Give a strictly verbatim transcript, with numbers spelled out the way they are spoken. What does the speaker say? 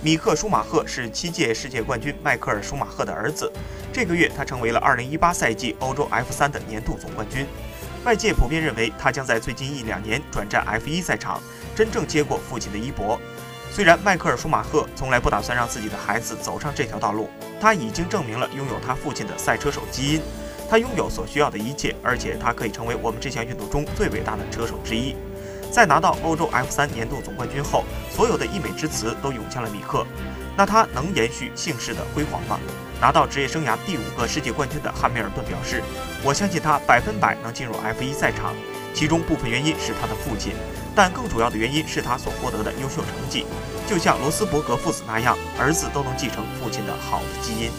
米克·舒马赫是七届世界冠军迈克尔·舒马赫的儿子。这个月，他成为了二零一八赛季欧洲 F 三 的年度总冠军。外界普遍认为，他将在最近一两年转战 F 一 赛场，真正接过父亲的衣钵。虽然迈克尔·舒马赫从来不打算让自己的孩子走上这条道路，他已经证明了拥有他父亲的赛车手基因。他拥有所需要的一切，而且他可以成为我们这项运动中最伟大的车手之一。在拿到欧洲 F 三 年度总冠军后，所有的溢美之词都涌向了米克。那他能延续姓氏的辉煌吗？拿到职业生涯第五个世界冠军的汉密尔顿表示：“我相信他百分百能进入 F 一 赛场，其中部分原因是他的父亲，但更主要的原因是他所获得的优秀成绩。就像罗斯伯格父子那样，儿子都能继承父亲的好的基因。”